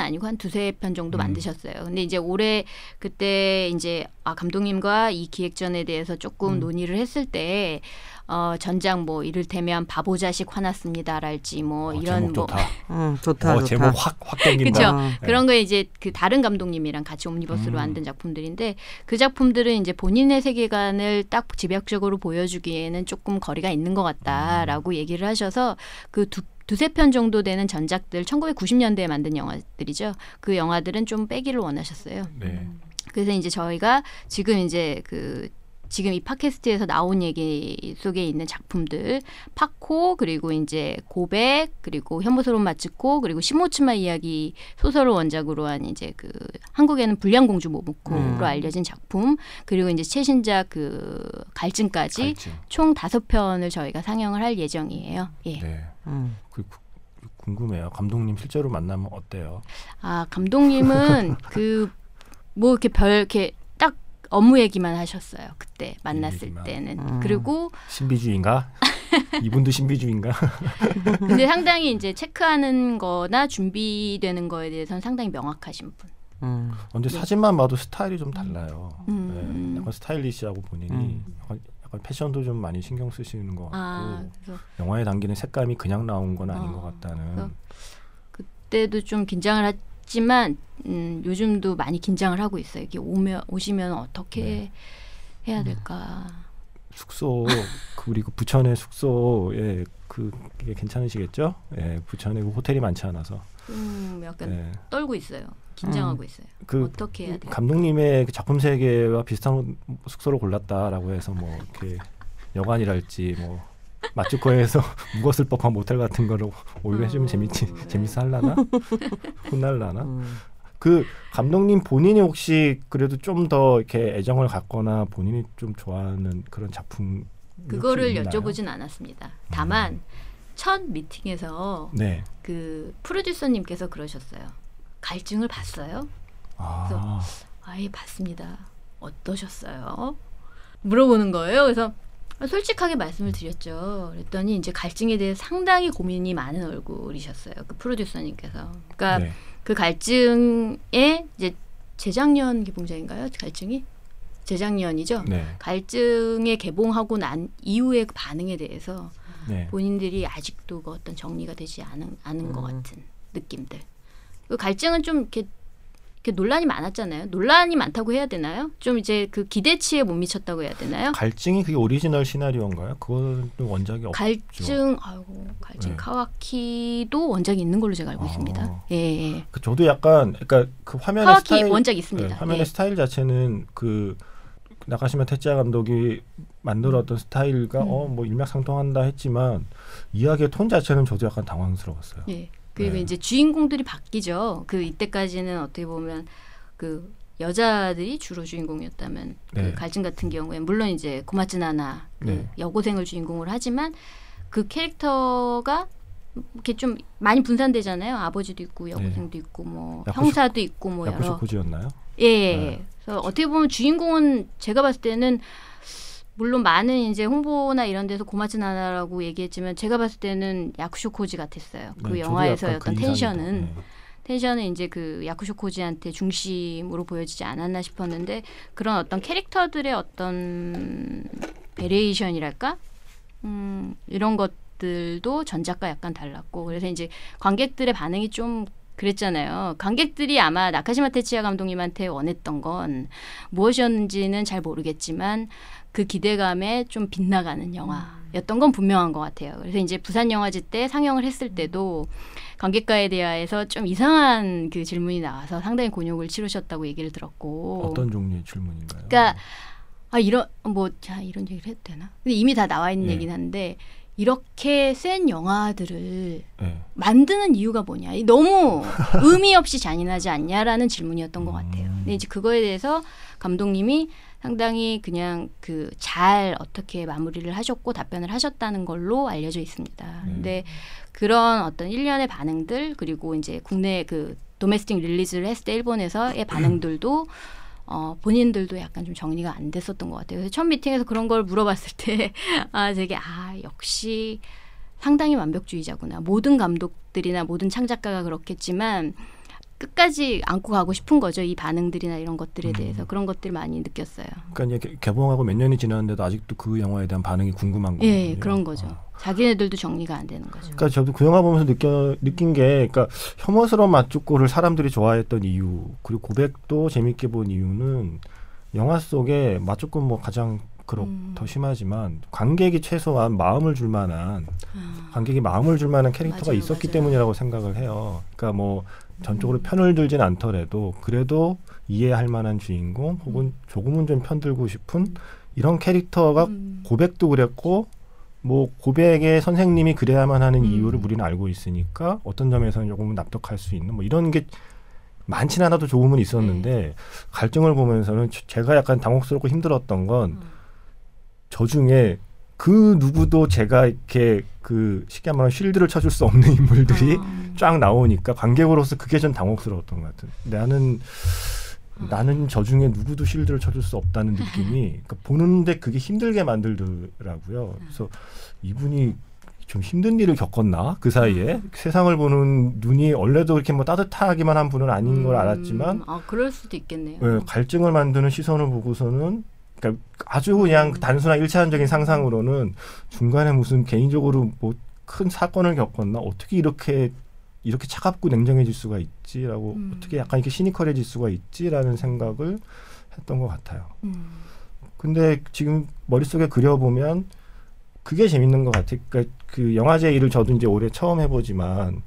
아니고 한 두세 편 정도 만드셨어요. 근데 이제 올해 그때 이제 감독님과 이 기획전에 대해서 조금 논의를 했을 때 전작 뭐 이를테면 바보 자식 화났습니다랄지 뭐 이런 뭐 좋다. 좋다. 제목 확 땡긴다. 그렇죠. 네. 그런 거 이제 그 다른 감독님이랑 같이 옴니버스로 만든 작품들인데 그 작품들은 이제 본인의 세계관을 딱 집약적으로 보여주기에는 조금 거리가 있는 것 같다라고 얘기를 하셔서 그 두세 편 정도 되는 전작들 1990년대에 만든 영화들이죠. 그 영화들은 좀 빼기를 원하셨어요. 네. 그래서 이제 저희가 지금 이제 그 지금 이 팟캐스트에서 나온 얘기 속에 있는 작품들, 파코, 그리고 이제 고백, 그리고 혐오스러운 마츠코, 그리고 시모츠마 이야기 소설을 원작으로 한 이제 그 한국에는 불량공주 모모코로 알려진 작품, 그리고 이제 최신작 그 갈증까지 총 5편을 저희가 상영을 할 예정이에요. 예. 네. 궁금해요. 감독님 실제로 만나면 어때요? 아, 감독님은 그 뭐 이렇게 별 이렇게 딱 업무 얘기만 하셨어요. 그때 만났을 때는. 그리고 신비주의인가? 이분도 신비주의인가? 근데 상당히 이제 체크하는 거나 준비되는 거에 대해서는 상당히 명확하신 분. 근데 사진만 봐도 스타일이 좀 달라요. 네, 약간 스타일리시하고 본인이 약간 패션도 좀 많이 신경 쓰시는 것 같고, 영화에 담기는 색감이 그냥 나온 건 아닌 것 같다는. 그때도 좀 긴장을 했지만 요즘도 많이 긴장을 하고 있어요. 이게 오시면 어떻게 해야 될까. 숙소 그리고 부천의 숙소에 그게 괜찮으시겠죠? 예, 부천에 호텔이 많지 않아서. 약간 떨고 있어요. 긴장하고 있어요. 어떻게 해야 돼요? 감독님의 작품 세계와 비슷한 숙소를 골랐다라고 해서 뭐 이렇게 여관이랄지 뭐 마츠코에서 묵었을 법한 모텔 같은 거로 오히려 해주면 재밌어 하려나? 혼날라나? 그 감독님 본인이 혹시 그래도 좀 더 이렇게 애정을 갖거나 본인이 좀 좋아하는 그런 작품, 그거를 여쭤보진 않았습니다. 다만 첫 미팅에서 그 프로듀서님께서 그러셨어요. 갈증을 봤어요? 그래서 아예 봤습니다. 어떠셨어요? 물어보는 거예요. 그래서 솔직하게 말씀을 드렸죠. 그랬더니 이제 갈증에 대해 상당히 고민이 많은 얼굴이셨어요. 그 프로듀서님께서. 그러니까 그 갈증에 이제 재작년 개봉작인가요? 갈증이? 재작년이죠. 갈증에 개봉하고 난 이후의 그 반응에 대해서 본인들이 아직도 그 어떤 정리가 되지 않은 것 같은 느낌들. 그 갈증은 좀 이렇게 논란이 많았잖아요. 논란이 많다고 해야 되나요? 좀 이제 그 기대치에 못 미쳤다고 해야 되나요? 갈증이 그게 오리지널 시나리오인가요? 그건 원작이 없죠. 갈증 카와키도 원작이 있는 걸로 제가 알고 있습니다. 예. 저도 약간 그러니까 그 화면의 카와키 스타일, 원작이 있습니다. 네, 화면의 스타일 자체는 그 나카시마 테츠야 감독이 만들었던 스타일과 뭐 일맥상통한다 했지만 이야기의 톤 자체는 저도 약간 당황스러웠어요. 예. 그리고 이제 주인공들이 바뀌죠. 그 이때까지는 어떻게 보면 그 여자들이 주로 주인공이었다면 그 갈증 같은 경우에 물론 이제 고마츠나나 그 여고생을 주인공으로 하지만 그 캐릭터가 이렇게 좀 많이 분산되잖아요. 아버지도 있고 여고생도 있고 뭐 형사도 있고 뭐 여러. 야쿠쇼코지였나요? 예. 그래서 어떻게 보면 주인공은 제가 봤을 때는 물론 많은 이제 홍보나 이런 데서 고마츠나나라고 얘기했지만 제가 봤을 때는 야쿠쇼코지 같았어요. 그 영화에서의 어떤 텐션은 이제 그 야쿠쇼코지한테 중심으로 보여지지 않았나 싶었는데 그런 어떤 캐릭터들의 어떤 베리에이션이랄까? 이런 것들도 전작과 약간 달랐고 그래서 이제 관객들의 반응이 좀 그랬잖아요. 관객들이 아마 나카시마 테츠야 감독님한테 원했던 건 무엇이었는지는 잘 모르겠지만 그 기대감에 좀 빗나가는 영화였던 건 분명한 것 같아요. 그래서 이제 부산영화제 때 상영을 했을 때도 관객과에 대해서 좀 이상한 그 질문이 나와서 상당히 곤욕을 치르셨다고 얘기를 들었고. 어떤 종류의 질문인가요? 그러니까 이런 얘기를 해도 되나? 근데 이미 다 나와 있는 얘긴 한데 이렇게 센 영화들을 만드는 이유가 뭐냐. 너무 의미 없이 잔인하지 않냐라는 질문이었던 것 같아요. 근데 이제 그거에 대해서 감독님이 상당히 그냥 그 잘 어떻게 마무리를 하셨고 답변을 하셨다는 걸로 알려져 있습니다. 근데 그런 어떤 일련의 반응들 그리고 이제 국내 그 도메스틱 릴리즈를 했을 때 일본에서의 반응들도 본인들도 약간 좀 정리가 안 됐었던 것 같아요. 그래서 첫 미팅에서 그런 걸 물어봤을 때 역시 상당히 완벽주의자구나. 모든 감독들이나 모든 창작가가 그렇겠지만 끝까지 안고 가고 싶은 거죠. 이 반응들이나 이런 것들에 대해서 그런 것들 많이 느꼈어요. 그러니까 이제 개봉하고 몇 년이 지났는데도 아직도 그 영화에 대한 반응이 궁금한 거예요. 예, 그런 거죠. 자기네들도 정리가 안 되는 거죠. 그러니까 저도 그 영화 보면서 느낀 게 그러니까 혐오스러운 마츠코를 사람들이 좋아했던 이유 그리고 고백도 재밌게 본 이유는 영화 속에 마츠코 뭐 가장 더 심하지만 관객이 최소한 마음을 줄 만한 관객이 마음을 줄 만한 캐릭터가 있었기 때문이라고 생각을 해요. 그러니까 뭐 전적으로 편을 들진 않더라도 그래도 이해할 만한 주인공 혹은 조금은 좀 편들고 싶은 이런 캐릭터가 고백도 그랬고 뭐 고백의 선생님이 그래야만 하는 이유를 우리는 알고 있으니까 어떤 점에서는 조금은 납득할 수 있는 뭐 이런 게 많진 않아도 조금은 있었는데 갈증을 보면서는 제가 약간 당혹스럽고 힘들었던 건 저 중에 그 누구도 제가 이렇게 그 쉽게 말하면 쉴드를 쳐줄 수 없는 인물들이 쫙 나오니까 관객으로서 그게 좀 당혹스러웠던 것 같아요. 나는 저 중에 누구도 쉴드를 쳐줄 수 없다는 느낌이 그러니까 보는데 그게 힘들게 만들더라고요. 그래서 이분이 좀 힘든 일을 겪었나? 그 사이에 세상을 보는 눈이 원래도 이렇게 뭐 따뜻하기만 한 분은 아닌 걸 알았지만 아 그럴 수도 있겠네요. 네, 갈증을 만드는 시선을 보고서는 그러니까 아주 그냥 단순한 일차원적인 상상으로는 중간에 무슨 개인적으로 뭐 큰 사건을 겪었나? 어떻게 이렇게 차갑고 냉정해질 수가 있지라고 어떻게 약간 이렇게 시니컬해질 수가 있지라는 생각을 했던 것 같아요. 근데 지금 머릿속에 그려보면 그게 재밌는 것 같아요. 그러니까 그 영화제 일을 저도 이제 올해 처음 해보지만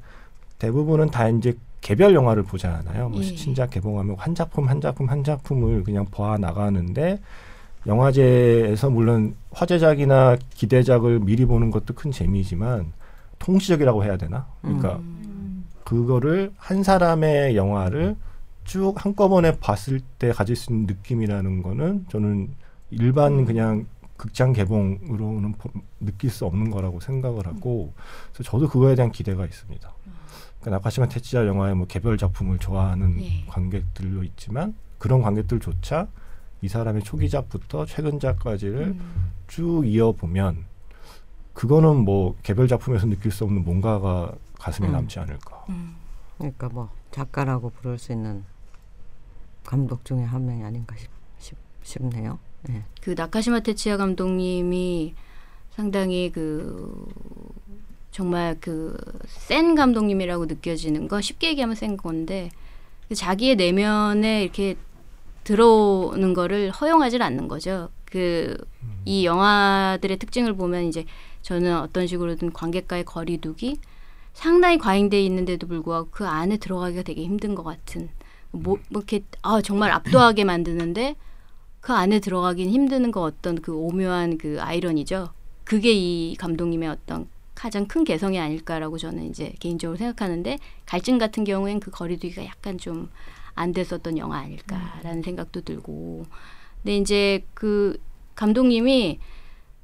대부분은 다 이제 개별 영화를 보잖아요. 뭐 신작 개봉하면 한 작품 한 작품 한 작품을 그냥 보아 나가는데 영화제에서 물론 화제작이나 기대작을 미리 보는 것도 큰 재미지만 통시적이라고 해야 되나? 그러니까 그거를 한 사람의 영화를 쭉 한꺼번에 봤을 때 가질 수 있는 느낌이라는 거는 저는 일반 그냥 극장 개봉으로는 느낄 수 없는 거라고 생각을 하고 그래서 저도 그거에 대한 기대가 있습니다. 그러니까 나카시마 테츠야 영화의 뭐 개별 작품을 좋아하는 관객들도 있지만 그런 관객들조차 이 사람의 초기작부터 최근작까지를 쭉 이어보면 그거는 뭐 개별 작품에서 느낄 수 없는 뭔가가 가슴에 남지 않을까. 그러니까 뭐 작가라고 부를 수 있는 감독 중에 한 명이 아닌가 싶네요. 네. 그 나카시마 테츠야 감독님이 상당히 그 정말 그 센 감독님이라고 느껴지는 거 쉽게 얘기하면 센 건데 자기의 내면에 이렇게 들어오는 거를 허용하지 않는 거죠. 그 이 영화들의 특징을 보면 이제 저는 어떤 식으로든 관객과의 거리두기 상당히 과잉돼 있는데도 불구하고 그 안에 들어가기가 되게 힘든 것 같은 뭐 이렇게 아 정말 압도하게 만드는데 그 안에 들어가긴 힘드는 거 어떤 그 오묘한 그 아이러니죠. 그게 이 감독님의 어떤 가장 큰 개성이 아닐까라고 저는 이제 개인적으로 생각하는데 갈증 같은 경우엔 그 거리두기가 약간 좀 안 됐었던 영화 아닐까라는 생각도 들고 근데 이제 그 감독님이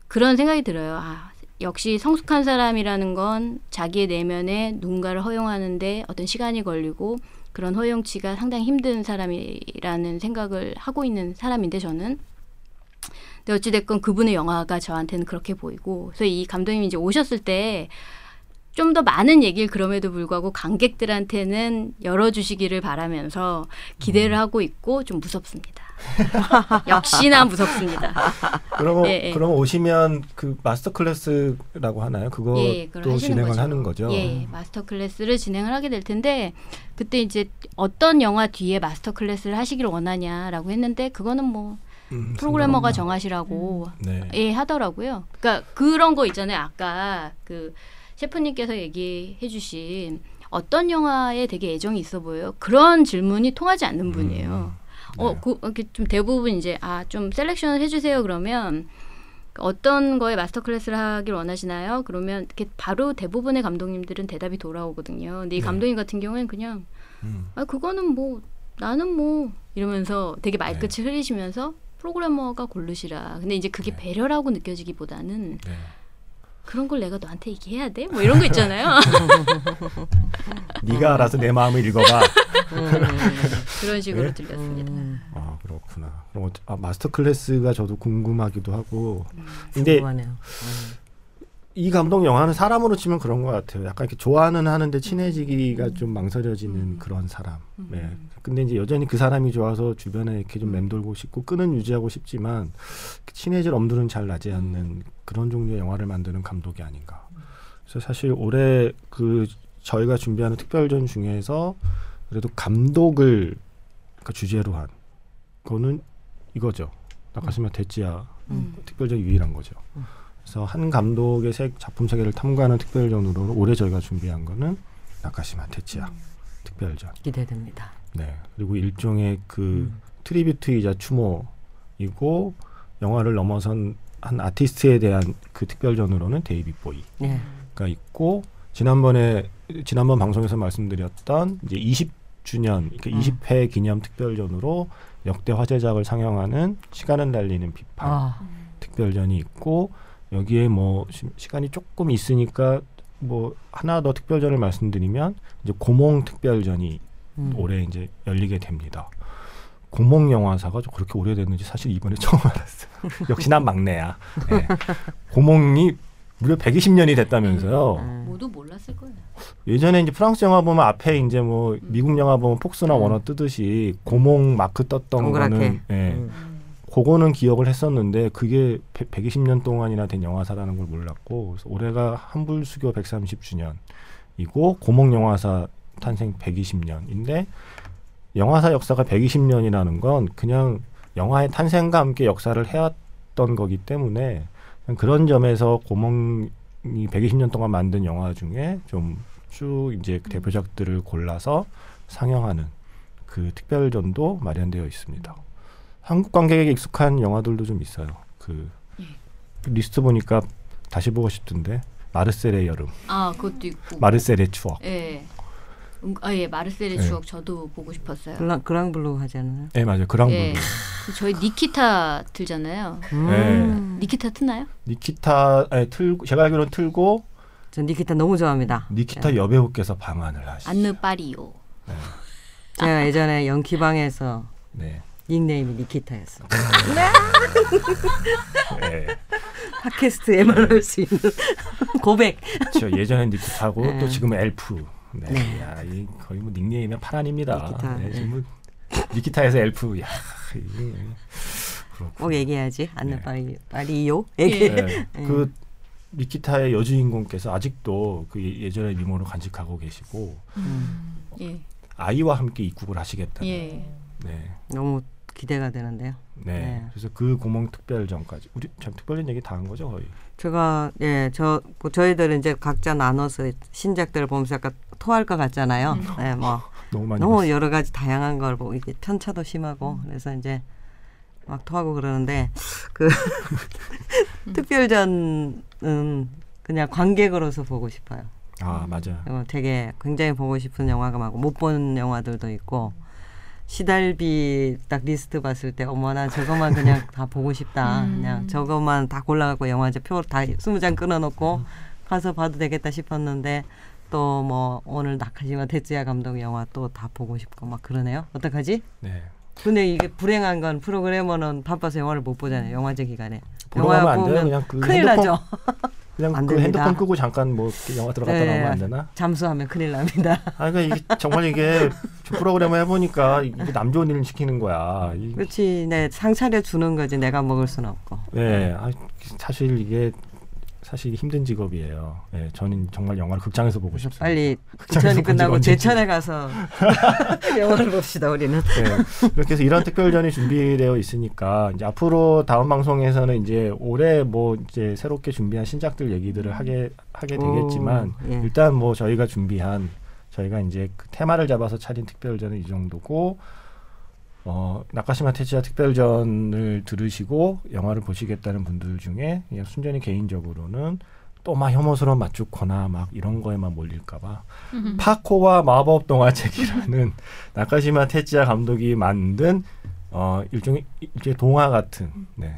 그런 생각이 들어요. 아, 역시 성숙한 사람이라는 건 자기의 내면에 누군가를 허용하는데 어떤 시간이 걸리고 그런 허용치가 상당히 힘든 사람이라는 생각을 하고 있는 사람인데 저는 근데 어찌됐건 그분의 영화가 저한테는 그렇게 보이고 그래서 이 감독님이 이제 오셨을 때 좀 더 많은 얘기를 그럼에도 불구하고 관객들한테는 열어주시기를 바라면서 기대를 하고 있고 좀 무섭습니다. 역시나 무섭습니다. 그럼 오시면 그 마스터 클래스라고 하나요? 그것도 진행을 거죠. 하는 거죠? 예, 마스터 클래스를 진행을 하게 될 텐데 그때 이제 어떤 영화 뒤에 마스터 클래스를 하시기를 원하냐라고 했는데 그거는 뭐 프로그래머가 정하시라고 예, 하더라고요. 그러니까 그런 거 있잖아요. 아까 그 셰프님께서 얘기해 주신 어떤 영화에 되게 애정이 있어 보여요. 그런 질문이 통하지 않는 분이에요. 좀 대부분 이제 좀 셀렉션을 해 주세요. 그러면 어떤 거에 마스터 클래스를 하길 원하시나요? 그러면 이렇게 바로 대부분의 감독님들은 대답이 돌아오거든요. 근데 이 감독님 같은 경우에는 그냥 그거는 뭐 나는 뭐 이러면서 되게 말끝이 흐리시면서 프로그래머가 고르시라. 근데 이제 그게 배려라고 느껴지기보다는 그런 걸 내가 너한테 얘기해야 돼? 뭐 이런 거 있잖아요. 네가 알아서 내 마음을 읽어봐. 그런 식으로 들렸습니다. 아 그렇구나. 그럼 마스터 클래스가 저도 궁금하기도 하고. 근데 궁금하네요. 이 감독 영화는 사람으로 치면 그런 것 같아요. 약간 이렇게 좋아는 하는데 친해지기가 좀 망설여지는 그런 사람. 네. 근데 이제 여전히 그 사람이 좋아서 주변에 이렇게 좀 맴돌고 싶고 끈은 유지하고 싶지만 친해질 엄두는 잘 나지 않는 그런 종류의 영화를 만드는 감독이 아닌가. 그래서 사실 올해 그 저희가 준비하는 특별전 중에서 그래도 감독을 그러니까 주제로 한 거는 이거죠. 나카시마 테츠야 특별전 유일한 거죠. 그래서 한 감독의 작품 세계를 탐구하는 특별전으로 올해 저희가 준비한 거는 나카시마 테츠야 특별전. 기대됩니다. 네. 그리고 일종의 그 트리뷰트이자 추모이고 영화를 넘어선 한 아티스트에 대한 그 특별전으로는 데이비드 보위가 네. 있고, 지난번 방송에서 말씀드렸던 이제 20주년, 그러니까 20회 기념 특별전으로 역대 화제작을 상영하는 시간은 달리는 비판 특별전이 있고, 여기에 뭐 시간이 조금 있으니까 뭐 하나 더 특별전을 말씀드리면 이제 고몽 특별전이 올해 이제 열리게 됩니다. 고몽 영화사가 그렇게 오래됐는지 사실 이번에 처음 알았어요. 역시 난 막내야. 네. 고몽이 무려 120년이 됐다면서요. 모두 몰랐을 거예요. 예전에 이제 프랑스 영화 보면 앞에 이제 뭐 미국 영화 보면 폭스나 워너 뜨듯이 고몽 마크 떴던 동그랗게. 거는 예. 그거는 기억을 했었는데 그게 120년 동안이나 된 영화사라는 걸 몰랐고, 그래서 올해가 한불수교 130주년이고 고몽 영화사 탄생 120년인데 영화사 역사가 120년이라는 건 그냥 영화의 탄생과 함께 역사를 해왔던 거기 때문에 그런 점에서 고몽이 120년 동안 만든 영화 중에 좀 쭉 이제 대표작들을 골라서 상영하는 그 특별전도 마련되어 있습니다. 한국 관객에게 익숙한 영화들도 좀 있어요. 그 리스트 보니까 다시 보고 싶던데 마르셀의 여름. 아, 그것도 있고. 마르셀의 추억. 예. 예, 마르셀의 추억 저도 보고 싶었어요. 그랑블루 하잖아요. 예, 맞아요. 그랑블루. 예. 저희 니키타 틀잖아요. 예. 니키타 트나요? 니키타 틀고, 제가 알기로는 틀고. 전 니키타 너무 좋아합니다. 니키타 여배우께서 방한을 하시죠. 안느 파리오. 네. 제가 예전에 연기방에서 네. 닉네임이 니키타였어. 네. 팟캐스트에만 할 수 있는 고백. 저 예전에 니키타고 네. 또 지금 엘프. 네, 네. 야, 이 거의 뭐 닉네임이 파란입니다. 니키타. 네, 네. 뭐 니키타에서 엘프. 야, 그렇고. 꼭 얘기해야지. 안느 파리오. 얘기. 그 니키타의 여주인공께서 아직도 그 예전의 미모로 간직하고 계시고 예. 아이와 함께 입국을 하시겠다는. 예. 네. 너무 기대가 되는데요. 네. 네. 그래서 그 고몽 특별전까지 우리 참 특별전 얘기 다 한 거죠 거의. 제가 예, 저희들은 이제 각자 나눠서 신작들을 보면서 약간 토할 것 같잖아요. 네, 뭐 너무 많이 너무 여러 가지 다양한 걸 보고 이게 편차도 심하고 그래서 이제 막 토하고 그러는데 그 특별전은 그냥 관객으로서 보고 싶어요. 아 맞아요. 되게 굉장히 보고 싶은 영화가 많고 못 본 영화들도 있고. 시달비 딱 리스트 봤을 때 어머나 저것만 그냥 다 보고 싶다. 그냥 저것만 다 골라갖고 영화제 표 다 20장 끊어놓고 가서 봐도 되겠다 싶었는데 또 뭐 오늘 나카시마 테츠야 감독 영화 또 다 보고 싶고 막 그러네요. 어떡하지? 네. 근데 이게 불행한 건 프로그래머는 바빠서 영화를 못 보잖아요. 영화제 기간에. 영화 보면 그냥 그 큰일 나죠. 그냥 그 됩니다. 핸드폰 끄고 잠깐 뭐 영화 들어갔다 나오면 안 되나? 잠수하면 큰일 납니다. 아, 그러니까 이게 정말 이게 프로그램을 해보니까 이게 남 좋은 일을 시키는 거야. 그렇지. 네, 상차려 주는 거지. 내가 먹을 수는 없고. 네. 아, 사실 이게 힘든 직업이에요. 네, 저는 정말 영화를 극장에서 보고 싶습니다. 빨리 극장이 끝나고 제천에 가서 영화를 봅시다. 우리는. 네, 그렇게 해서 이런 특별전이 준비되어 있으니까 이제 앞으로 다음 방송에서는 이제 올해 뭐 이제 새롭게 준비한 신작들 얘기들을 하게 되겠지만 오, 예. 일단 뭐 저희가 이제 그 테마를 잡아서 차린 특별전은 이 정도고. 나카시마 테츠야 특별전을 들으시고 영화를 보시겠다는 분들 중에 그냥 순전히 개인적으로는 또 막 혐오스러운 마츠코나 막 이런 거에만 몰릴까봐 파코와 마법 동화책이라는 나카시마 테츠야 감독이 만든 일종의 동화 같은 네.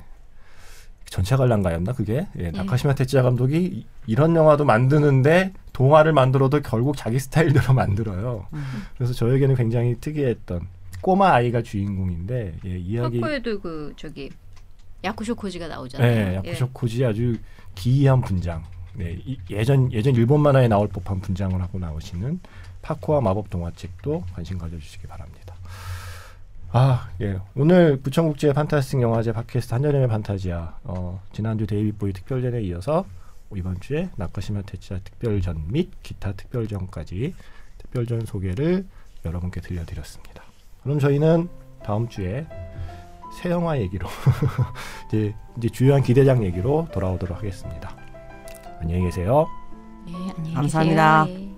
전체 관람가였나 그게? 예, 예. 나카시마 테츠야 감독이 이런 영화도 만드는데 동화를 만들어도 결국 자기 스타일대로 만들어요. 그래서 저에게는 굉장히 특이했던 꼬마 아이가 주인공인데 예, 이야기. 파코에도 그 저기 야쿠쇼코지가 나오잖아요. 네, 야쿠쇼코지 예. 아주 기이한 분장. 네, 예전 일본 만화에 나올 법한 분장을 하고 나오시는 파코와 마법 동화책도 관심 가져주시기 바랍니다. 아, 예, 오늘 부천국제 판타스틱 영화제 팟캐스트 한여름의 판타지야. 지난주 데이비드 보위 특별전에 이어서 이번 주에 나카시마 테츠야 특별전 및 기타 특별전까지 특별전 소개를 여러분께 들려드렸습니다. 그럼 저희는 다음 주에 새 영화 얘기로 이제 주요한 기대작 얘기로 돌아오도록 하겠습니다. 안녕히 계세요. 네, 안녕히 계세요. 감사합니다.